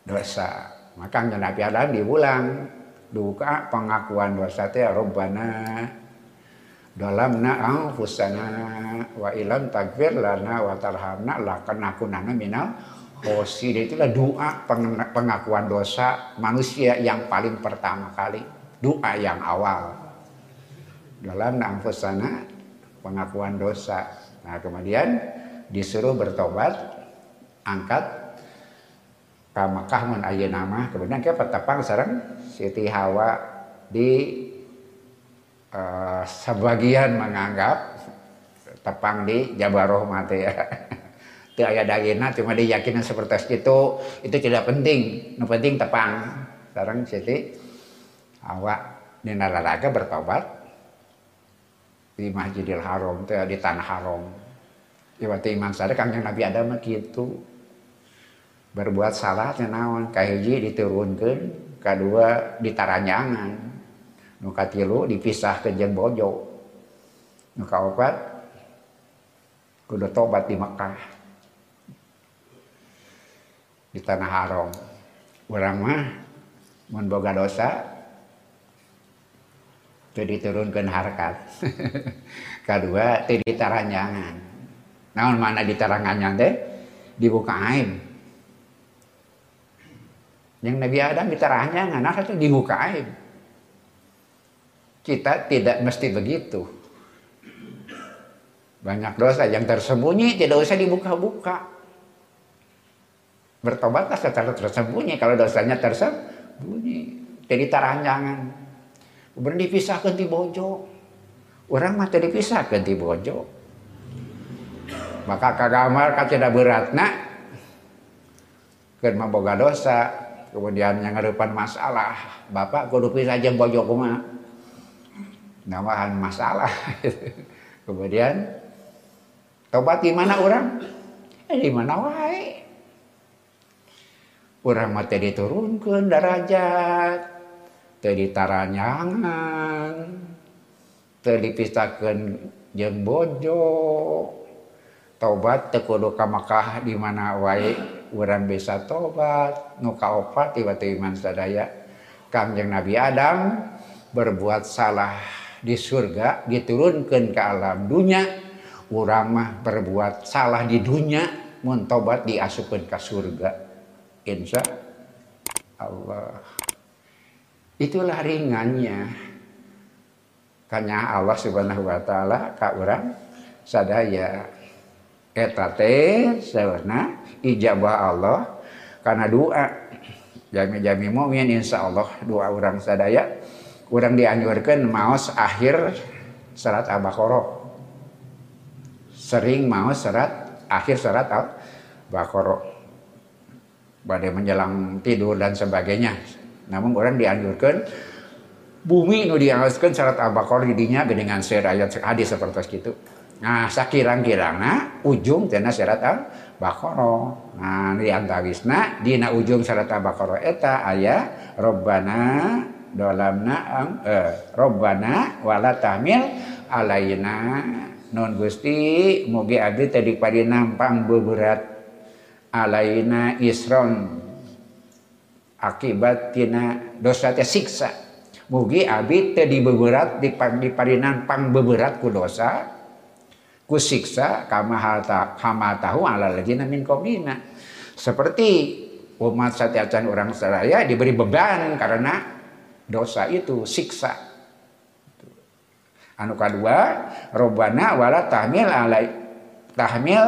dosa. Maka Nabi Adam diulang duka pengakuan dosa teh, Rabbana dalamna anfusana wa ilam takfir lana wa tarhamna lanakunanna minal khosirin. Itulah doa pengakuan dosa manusia yang paling pertama kali, doa yang awal, dalamna anfusana, pengakuan dosa. Nah, kemudian disuruh bertobat, angkat ka Mekah mun ayeuna mah. Kemudian ke petepang sareng Siti Hawa di uh, sebagian menganggap tepang di Jabal Rahmah teh ya. Teu aya dagingna, cuma diyakinin seperti itu, itu tidak penting. Nu penting tepang. Sareng Siti Hawa dina raraga bertobat di Masjidil Haram, di Tanah Haram. Iwati iman sadar Kanjeng Nabi Adam gitu. Berbuat salah teh naon? Kahiji diturunkeun, kadua ditaranyangan, nu katilu dipisahkeun jeung bojo, nu kaopat kudu tobat di Mekah, di Tanah Haram. Urang mah mun boga dosa teu diturunkeun harkat. Kadua teu ditaranyangan. Naon mana ditarangannya teh? Dibuka aib. Yang Nabi Adam ditarangannya nah itu dibuka aib. Kita tidak mesti begitu. Banyak dosa yang tersembunyi tidak usah dibuka-buka. Bertobatlah secara tersembunyi kalau dosanya tersembunyi. Teu ditarangannya. Berarti dipisahkan di bojo, orang mah tadi dipisahkan di bojo. Maka kagamar kaceda beratna, keur maboga dosa, kemudian yang ngarepan masalah, bapak kudu pisah jeung bojo kumaha, namahan masalah. Kemudian tobat di mana orang? Eh, di mana wae. Orang mah tadi diturunkeun darajat. Teu ditaranyangan, teu dipisahkeun jeung bojo, tobat teu kudu ka Mekah di mana wae urang bisa tobat. Nu kaopat ieu iman sadaya Kanjeng Nabi Adam berbuat salah di surga diturunkeun ke alam dunya, urang mah berbuat salah di dunya mun tobat diasupkeun ka surga insya Allah. Itulah ringannya Kanya Allah subhanahu wa ta'ala ka urang sadaya eta teh saeuna ijabah Allah karena doa. Jami-jami mukmin insyaallah doa urang sadaya urang dianjurkeun maos akhir surat Al-Baqarah. Sering maos surat akhir surat Al-Baqarah bade menjelang tidur dan sebagainya. Namun urang dianjurkeun bumi nu diangoskeun syarat Al-Baqarah didinya dengan share ayat hadis seperti itu. Nah sakirang-kirangna ujung tina syarat Al-Baqarah. Nah di antawisna dina ujung syarat Al-Baqarah eta aya Rabbana dolamna eh, Rabbana wala tahmil alaina nun Gusti mugi abdi teu dipari nampang beuberat alaina isron akibat tina dosa teh siksa. Mugi abdi teu dibeberat diparinan pangbeberat ku dosa ku siksa kama harta kama tahu alalajina min qablina. Seperti umat satiacan orang seraya diberi beban karena dosa itu siksa. Anu kedua, Rabbana wala tahmil alai tahmil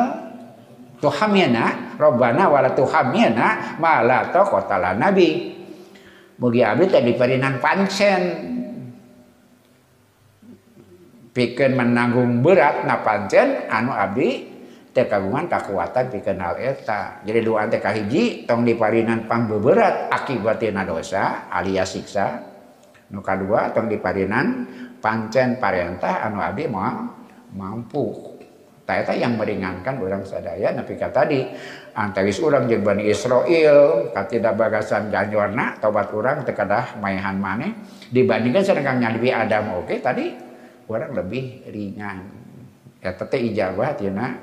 tuhamina Rabbana wala tuhamina ma la taqata lana bi. Mugi abdi teh diparinan pancen pikeun menanggung berat na pancen anu abdi teh kagungan kakuatan pikeun hal eta. Jadi doa teh kahiji tong diparinan pangbeberat akibatna dosa alias siksa. Nu kadua tong diparinan pancen parentah anu abdi moal mampu. Tah eta yang meringankan urang sadaya nepi ka tadi. Antawis urang jeung Bani Israil katida bagasan ganjorna tobat urang teu kadah maehan maneh dibandingkan sareng Nabi Adam oke okay, tadi urang lebih ringan eta teh ijabah tina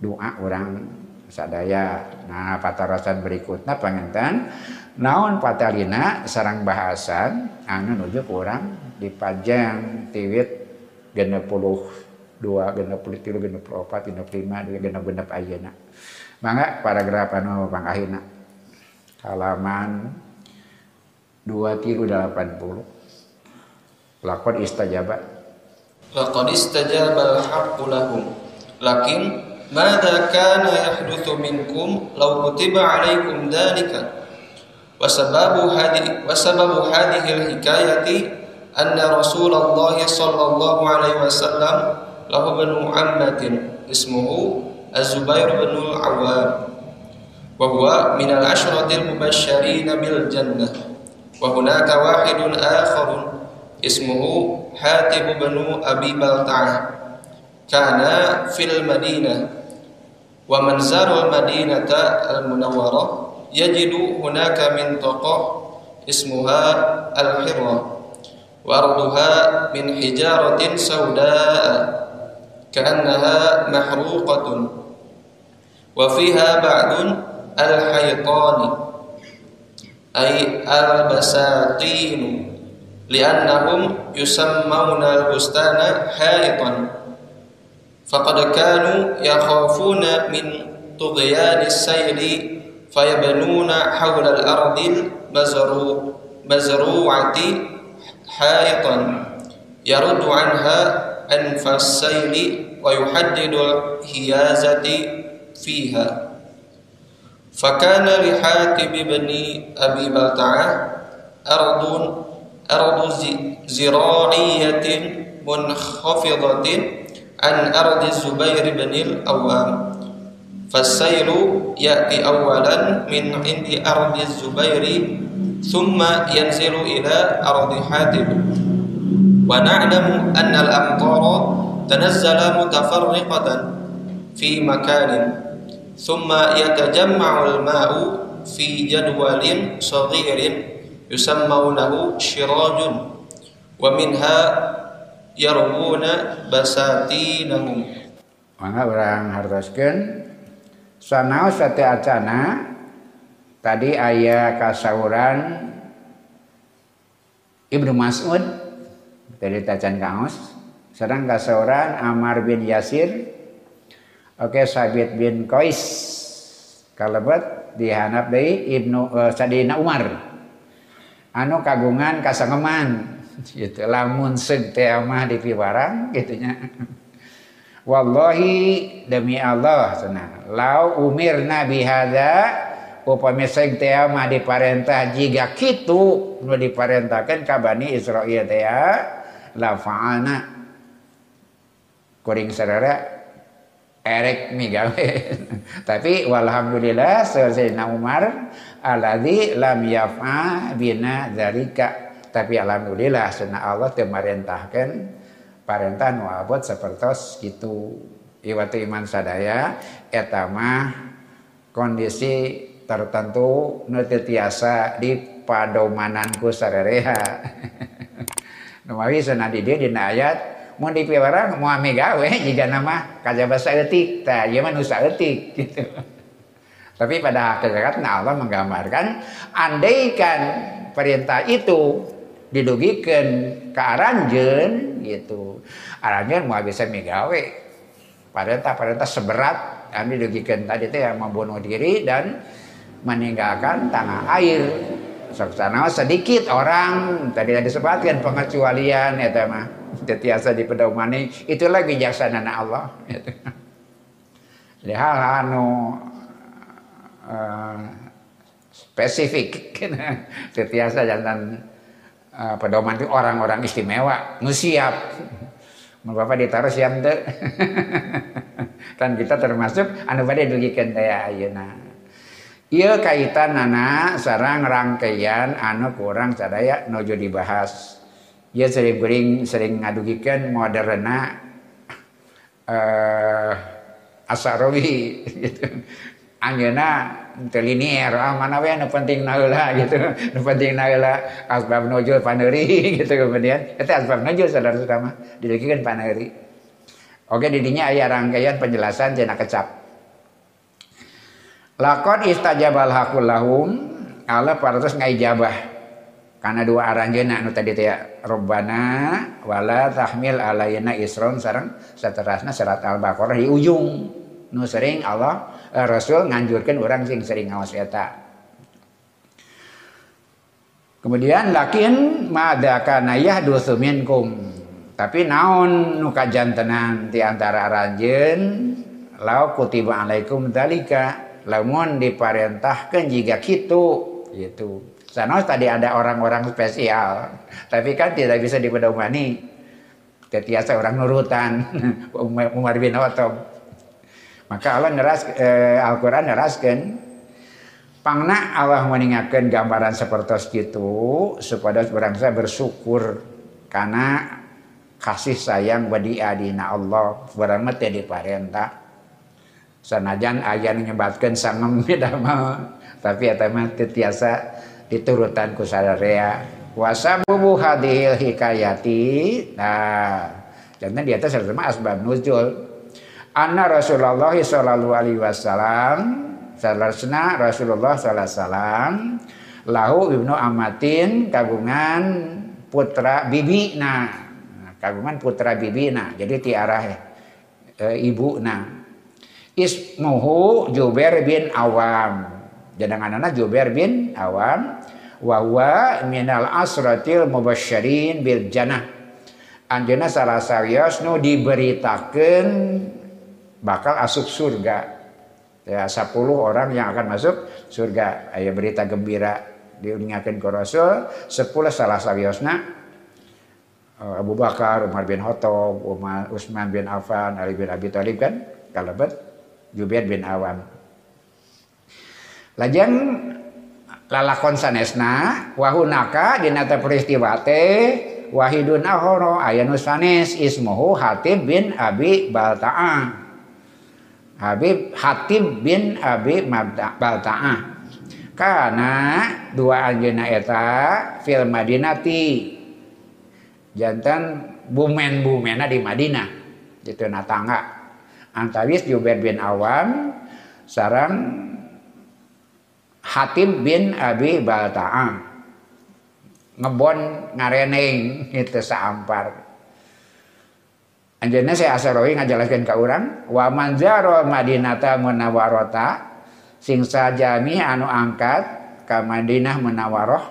doa urang sadaya. Nah patarasan berikutna panganten naon patalina sareng bahasan anu nuju ka urang dipajang tiwit genep puluh dua genep tilu genep opat genep lima genep genep ayeuna. Mangga paragraf anu pangkahina halaman dua tilu delapan puluh. Laqad istajaba laqad istajaba al-haqqu lahum lakin madza kana yahduthu minkum law kutiba alaikum dzalika wa sababu hadhihi wa sababu hadhihi al-hikayati anna Rasulullah sallallahu alaihi wasallam lahu banu ammatin ismuhu Az-Zubair bin Al-Awwam wa huwa min al-ashrati al-mubasysyirin bil jannah wa hunaka wahidun akhar ismuhu Hatib bin Abi Balta'ah kana fil Madinah wa man zara al-Madinata al-Munawwarah yajidu hunaka mintaqah ismuha al-Hirra warduha min hijaratin saudaa ka'annaha mahruqatun wa fiha ba'dun al-haytani ay al-basatin li'annahum yusammawna al-bustana haytan faqad kanu yakhafuna min tughyani as-sayli fayabanuna hawla al-ardi mazru mazru'ati haytan yaruddu anha anfasayli wa yuhaddidul hiyazati fiha fakana li Hatib ibn Abi Balta'ah ardun ardu zira'iyatin munkhafidhatin an ardi Zubair ibn al-Awwam fasaylu ya'ti awalan min indi ardi Zubairi thumma yanzilu ila ardi Hatib wa na'lamu anna al-amtara tanazzala mutafarriqatan fi makanin thumma yatajamma'u al-ma'u fi jadwalin saghirin yusammawnahu shirajun wa minha yarwuna basatinahum. Mangga urang hartoskeun sanaos sate acana tadi aya kasauran Ibnu Mas'ud dari tacan kaos sareng kasoran Amar bin Yasir oke Sabit bin Qais kalebet dihanap deui Ibnu uh, Sadina Umar anu kagungan kasangeman gitu. Lamun seung teh mah dipiwarang gitunya. Wallahi demi Allah cenah. Lau umirna bihadza upami seung teh mah diparentah jiga kitu nu diparentahkeun ka Bani Israil teh la fa'alna. Kuring sarara erek migawe. Tapi walhamdulillah Sayyidina Umar alladzi lam yaf'a bina dzalika. Tapi alhamdulillah sunnah Allah teu marentahkeun parentah nu abot sapertos kitu. Iwat iman sadaya eta mah kondisi tertentu nu teu tiasa dipadomanan ku sarereha. Numawi sunnah di dieu dina ayat mun dipiwarang moal migawe jiga nama kajaba saeutik tah ieu mah nu saeutik gitu. Tapi pada hakikatna Allah menggambarkan andaikan perintah itu didugikan ke aranjeun gitu. Aranjeun moal bisa migawe perintah-perintah seberat anu didugikan tadi teh yang membunuh diri dan meninggalkan tanah air. Soksanaos sedikit orang tadi tadi disebutkan pengecualian eta mah tetiasa dipedomani itulah bijaksanaan Allah gitu. Jadi hal anu uh, spesifik gitu. Tetiasa jantan uh, pedoman itu orang-orang istimewa nu siap. Mun bapak ditaruh siap teu. Kan kita termasuk anu bade dugikeun teh ayeuna. Ieu kaitan anak sarang rangkaian anu kurang sadaya nuju dibahas. Ieu sering bering sering ngadugikeun moderna eh Asy-Syaa'rawi gitu. Anjeunna teu linier mana we anu pentingna heula gitu. Nu pentingna heula asbab nuzul paneuri gitu kemudian. Eta asbab nuzul saudara-saudara mah didugikeun paneuri. Oke di dinya aya rangkaian penjelasan cenah kecap. Lakon istajabal hakul lahum Allah paratus ngaijabah karena dua aranjeuna anu tadi teh robbana wala tahmil alaina isron sareng saterasna surat Al-Baqarah di ujung nu sering Allah eh, Rasul nganjurkeun urang sing sering ngaos eta. Kemudian lakin madakana yahdusu minkum tapi naon nu kajantenan di antara aranjeun lau kutiba alaikum dzalika lamun diparentahkan jika gitu gitu. Sanos tadi ada orang-orang spesial, tapi kan tidak bisa dipedomani. Tetiasa orang nurutan Umar bin Khattab. Maka Allah neras eh, Al-Qur'an neraskeun pangna Allah meningakeun gambaran sapertos kitu supaya urang-urang bersyukur karena kasih sayang badi'a dina Allah urang mah teh diparentah. Sanajan aya nu nyebatkeun sangem didamel tapi eta mah teu tiasa diturutan ku sadaya wasabubu hadhil hikayati nah janten di atas sarta asbab nuzul anna Rasulullah sallallahu alaihi wasallam salasna Rasulullah sallallahu alaihi wasallam lahu ibnu amatin kagungan putra bibina kagungan putra bibina jadi tiarah e, ibuna ismuhu Jubair bin Awam. Jenenganna Jubair bin Awam wa huwa minal asratil mubasysyirin bil jannah. Anjeunna salah sarios nu diberitakeun bakal asup surga. Ya sepuluh orang yang akan masuk surga. Aya berita gembira diuningakeun ku Rasul sepuluh salah sariosna Abu Bakar, Umar bin Khattab, Umar Utsman bin Affan, Ali bin Abi Thalib kan kalebet Jubair bin Awam. Lajeng lalakon sanesna wahunaka dina teh peristiwa teh wahidun ahoro aya nu sanes ismuhu Hatib bin Abi Baltaah. Habib Hatib bin Abi Baltaah. Kana dua anjeunna eta fil Madinati. Jantan bumen-bumena di Madinah. Itu natangga antawis Jubair bin Awam sarang Hatib bin Abi Baltaah ngebon ngareneng itu saampar anjeunna saya Asy-Syaa'rawi ngajelaskeun ka urang wa manzaro Madinata Munawwarata sing sajami anu angkat ka Madinah Munawwarah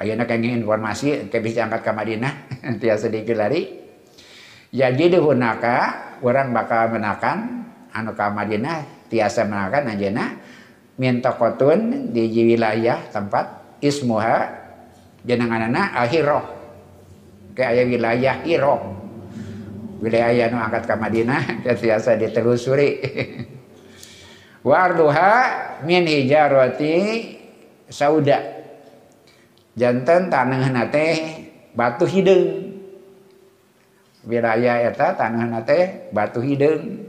Ayeuna kenging informasi teh bisa angkat ka Madinah tiasa sedikit lari. Jadi dihunaka orang bakal menakan anu ka Madinah tiasa menakan ayeuna mintaqatun di wilayah tempat ismuha jenenganna al-Hira. Ke aya wilayah Hira. Wilayah anu angkat ka Madinah tiasa ditelusuri. Wa arduha min hijarati sauda. Jantan tanahna teh batu hideung. Wilayah eta tanahna teh batu hideung.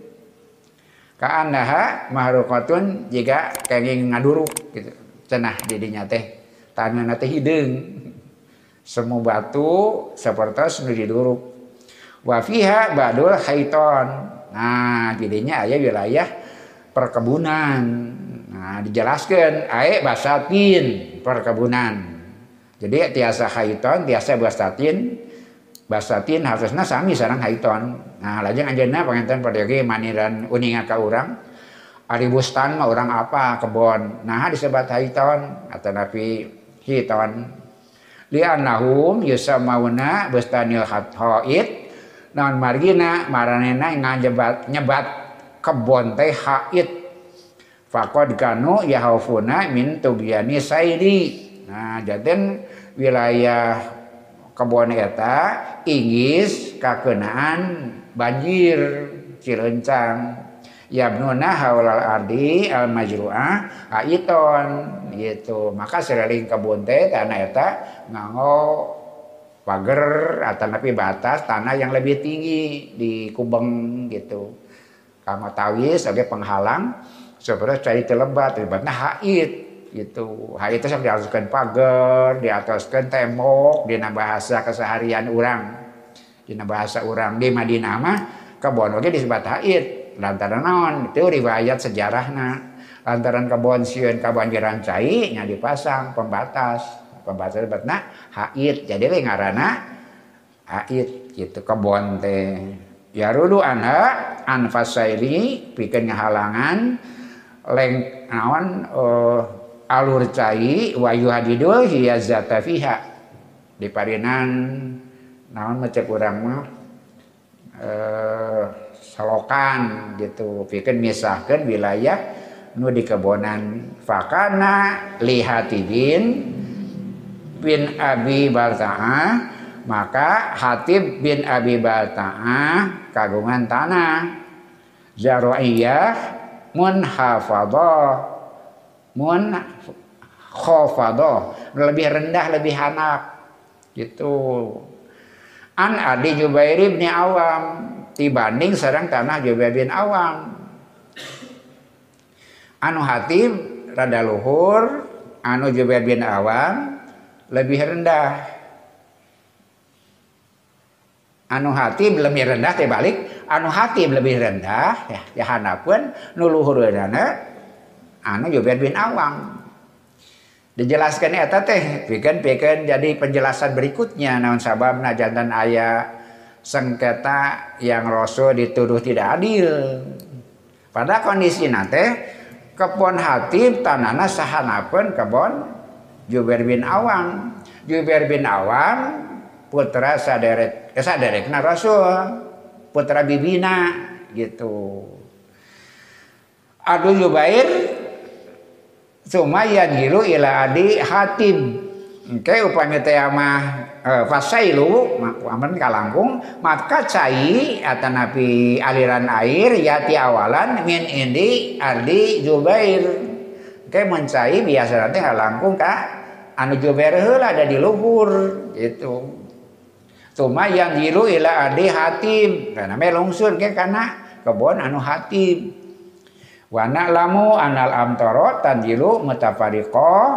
Kaandaha mahruqatun jiga kenging ngaduruk gitu. Cenah didinya teh tanahna teh hideung. Semu batu sapertos nu diduruk. Wa fiha badul khaiton. Nah, didinya aya wilayah perkebunan. Nah, dijelaskeun ae basatin perkebunan. Jadi tiasa khaiton, tiasa basatin, basatin harusnya sami sareng khaiton. Nah, lajeng anjeunna panganten padege maniran uninga ka urang. Ari bustan mah urang apa kebon. Nah, disebut khaiton atanapi khiton. Li'annahum yusammauna bustanil haid. Naon margina maranena ngajebat nyebat kebon teh haid. Faqad kanu yahufuna min tubyani saidi. Nah, jadi wilayah kebon eta inggis kakenaan banjir cilencang yabnuna haulal ardi al majru'ah aiton gitu. Maka sering kebon teh tanah eta nganggo pager atanapi batas tanah yang lebih tinggi di kubeng gitu. Kama tawis sebagai penghalang sebenarnya cari telebat lebatna haid gitu. Hal itu sok diatuskeun pagar, diatuskeun tembok, dina bahasa keseharian urang. Dina bahasa urang di Madinah mah kebon oge disebut haid. Lantaran naon? Itu riwayat sejarahna. Lantaran kebon sieun kabanjiran cai nya dipasang pembatas. Pembatas betna haid. Jadi we ngaranna haid gitu kebon teh. Ya rudu anha anfasaili pikeun ngahalangan leng naon uh, alur cai wa yuhadidul hiyazata fiha di parinan naon macam urang mah eh salokan gitu pikeun misahkeun wilayah nu di kebonan fakana lihatibin bin Abi Baltaah maka Hatib bin Abi Baltaah kagungan tanah Zaru'iyah munhafadhah mun khafadoh lebih rendah lebih hanap gitu an adi Jubair bin Awam dibanding sareng tanah Jubair bin Awam anu Hatib rada luhur anu Jubair bin Awam lebih rendah anu Hatib lebih rendah dibalik anu Hatib lebih rendah ya, ya hanapun nu luhur dana anu Jubair bin Awam dijelaskan eta teh pikeun-pikeun jadi penjelasan berikutnya naon sababna jantan aya sengketa yang Rasul dituduh tidak adil pada kondisina teh kebon Hatib tanana sahanapeun kebon Jubair bin Awam Jubair bin Awam putra saderek eh, saderekna Rasul putra bibina gitu Abu Jubair cuma yang gilu ila adi Hatib engke upami teh mah fasailu aman kalangkung maka cai atanapi aliran air yati awalan min indi ardi Jubair engke mencai biasa teh kalangkung ka anu Jubair heula ada di luhur gitu cuma yang gilu ila adi Hatib kana meh lungsun engke kana kebon anu Hatib wa na'lamu anal amtaro tanjilu mutafariqah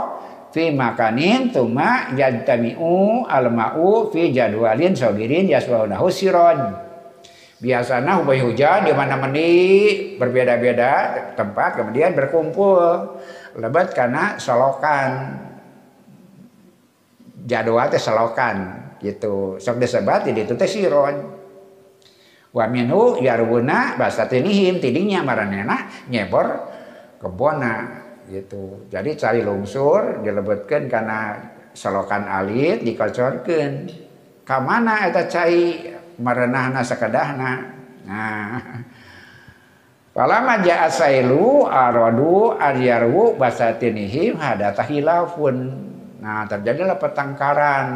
fi makanin tuma yajtami'u alma'u fi jadwalin sabirin yaswaunahu siron biasana hubai hujan di mana-mana berbeda-beda tempat kemudian berkumpul lebat karena solokan jadwal teh solokan gitu sok disebat jadi itu teh siron wa minhu yarubuna basatinihim tidinya maranena nyebor kebona gitu. Jadi cari lungsur dilebetkeun kana solokan alit dikocorkan kamana eta cai merenahna sakedahna. Nah palama ja'a sailu aradu aryaru basatinihim hadatah hilafun. Nah terjadilah pertengkaran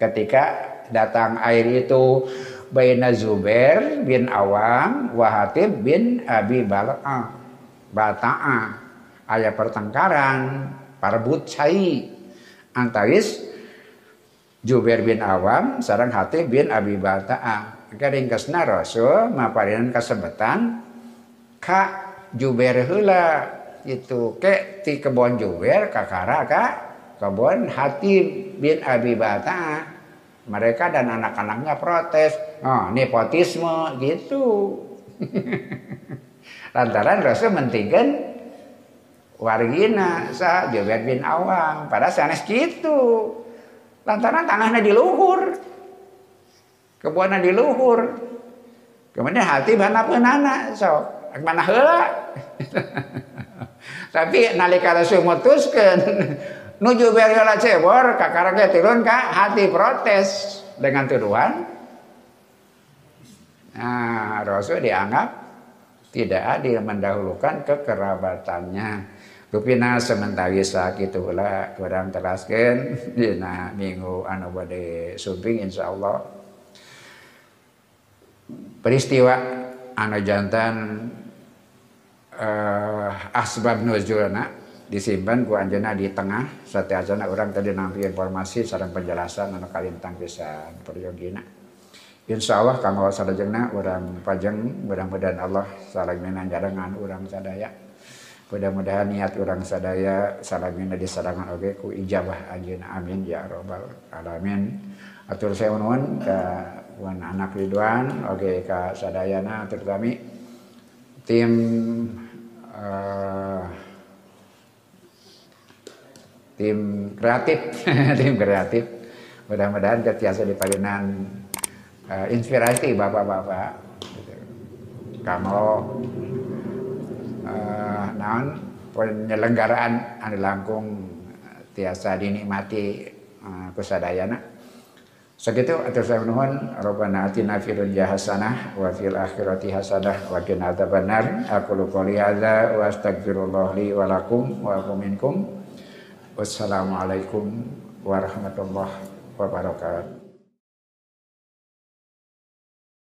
ketika datang air itu baina Zubair bin Awam wa Hatib bin Abi Bala'ah Bata'ah. Aya pertengkaran parbut cai antaris Jubair bin Awam sareng Hatib bin Abi Bala'ah. Karingkasna Rasul maparinan kasebetan ka Jubair heula itu ke ti kebon Jubair kakara ka kebon Hatib bin Abi Bala'ah. Mereka dan anak-anaknya protes, oh, nepotisme gitu. Lantaran Rasul mentingkan wargina sa Jubair bin Awam, pada sanes gitu. Lantaran tanahnya di luhur, kebuannya di luhur. Kemudian hati mana pun anak, so mana heula. Tapi nalika Rasul memutuskan. Nuju beriola cebor, kakarake turun ka hati protes dengan tuduhan. Nah, Rasul dianggap tidak adil mendahulukan kekerabatannya. Rupina sementari sakit ulah kurang teraskan. Nah, minggu anu bade sumping insya Allah. Peristiwa anu jantan eh, asbab nuzulna disimpan ku anjana di tengah sate ajana orang tadi nampi informasi sareng penjelasan anu kalintang pisan perjogina. Insyaallah kanggo salajengna urang pajeng mudah-mudahan Allah salagna njarengan urang sadaya. Mudah-mudahan niat urang sadaya salagna disarangan oge ku ijabah anjeunna amin ya rabbal alamin. Atur saya nuhun ka wan anak Ridwan oge ka sadayana atur kami tim uh, tim kreatif, tim kreatif. Mudah-mudahan terbiasa di palinan uh, inspirasi bapak-bapak. Kamu uh, non penyelenggaraan anu langkung tiasa dinikmati uh, kusadayana. Segitu atur saya nuhun. Rabbana atina fid dunya hasanah wa fil akhirati hasanah wa qina adzaban nar. Aku qouli hadza wa astaghfirullah li wa lakum wa minkum. Wassalamualaikum warahmatullahi wabarakatuh.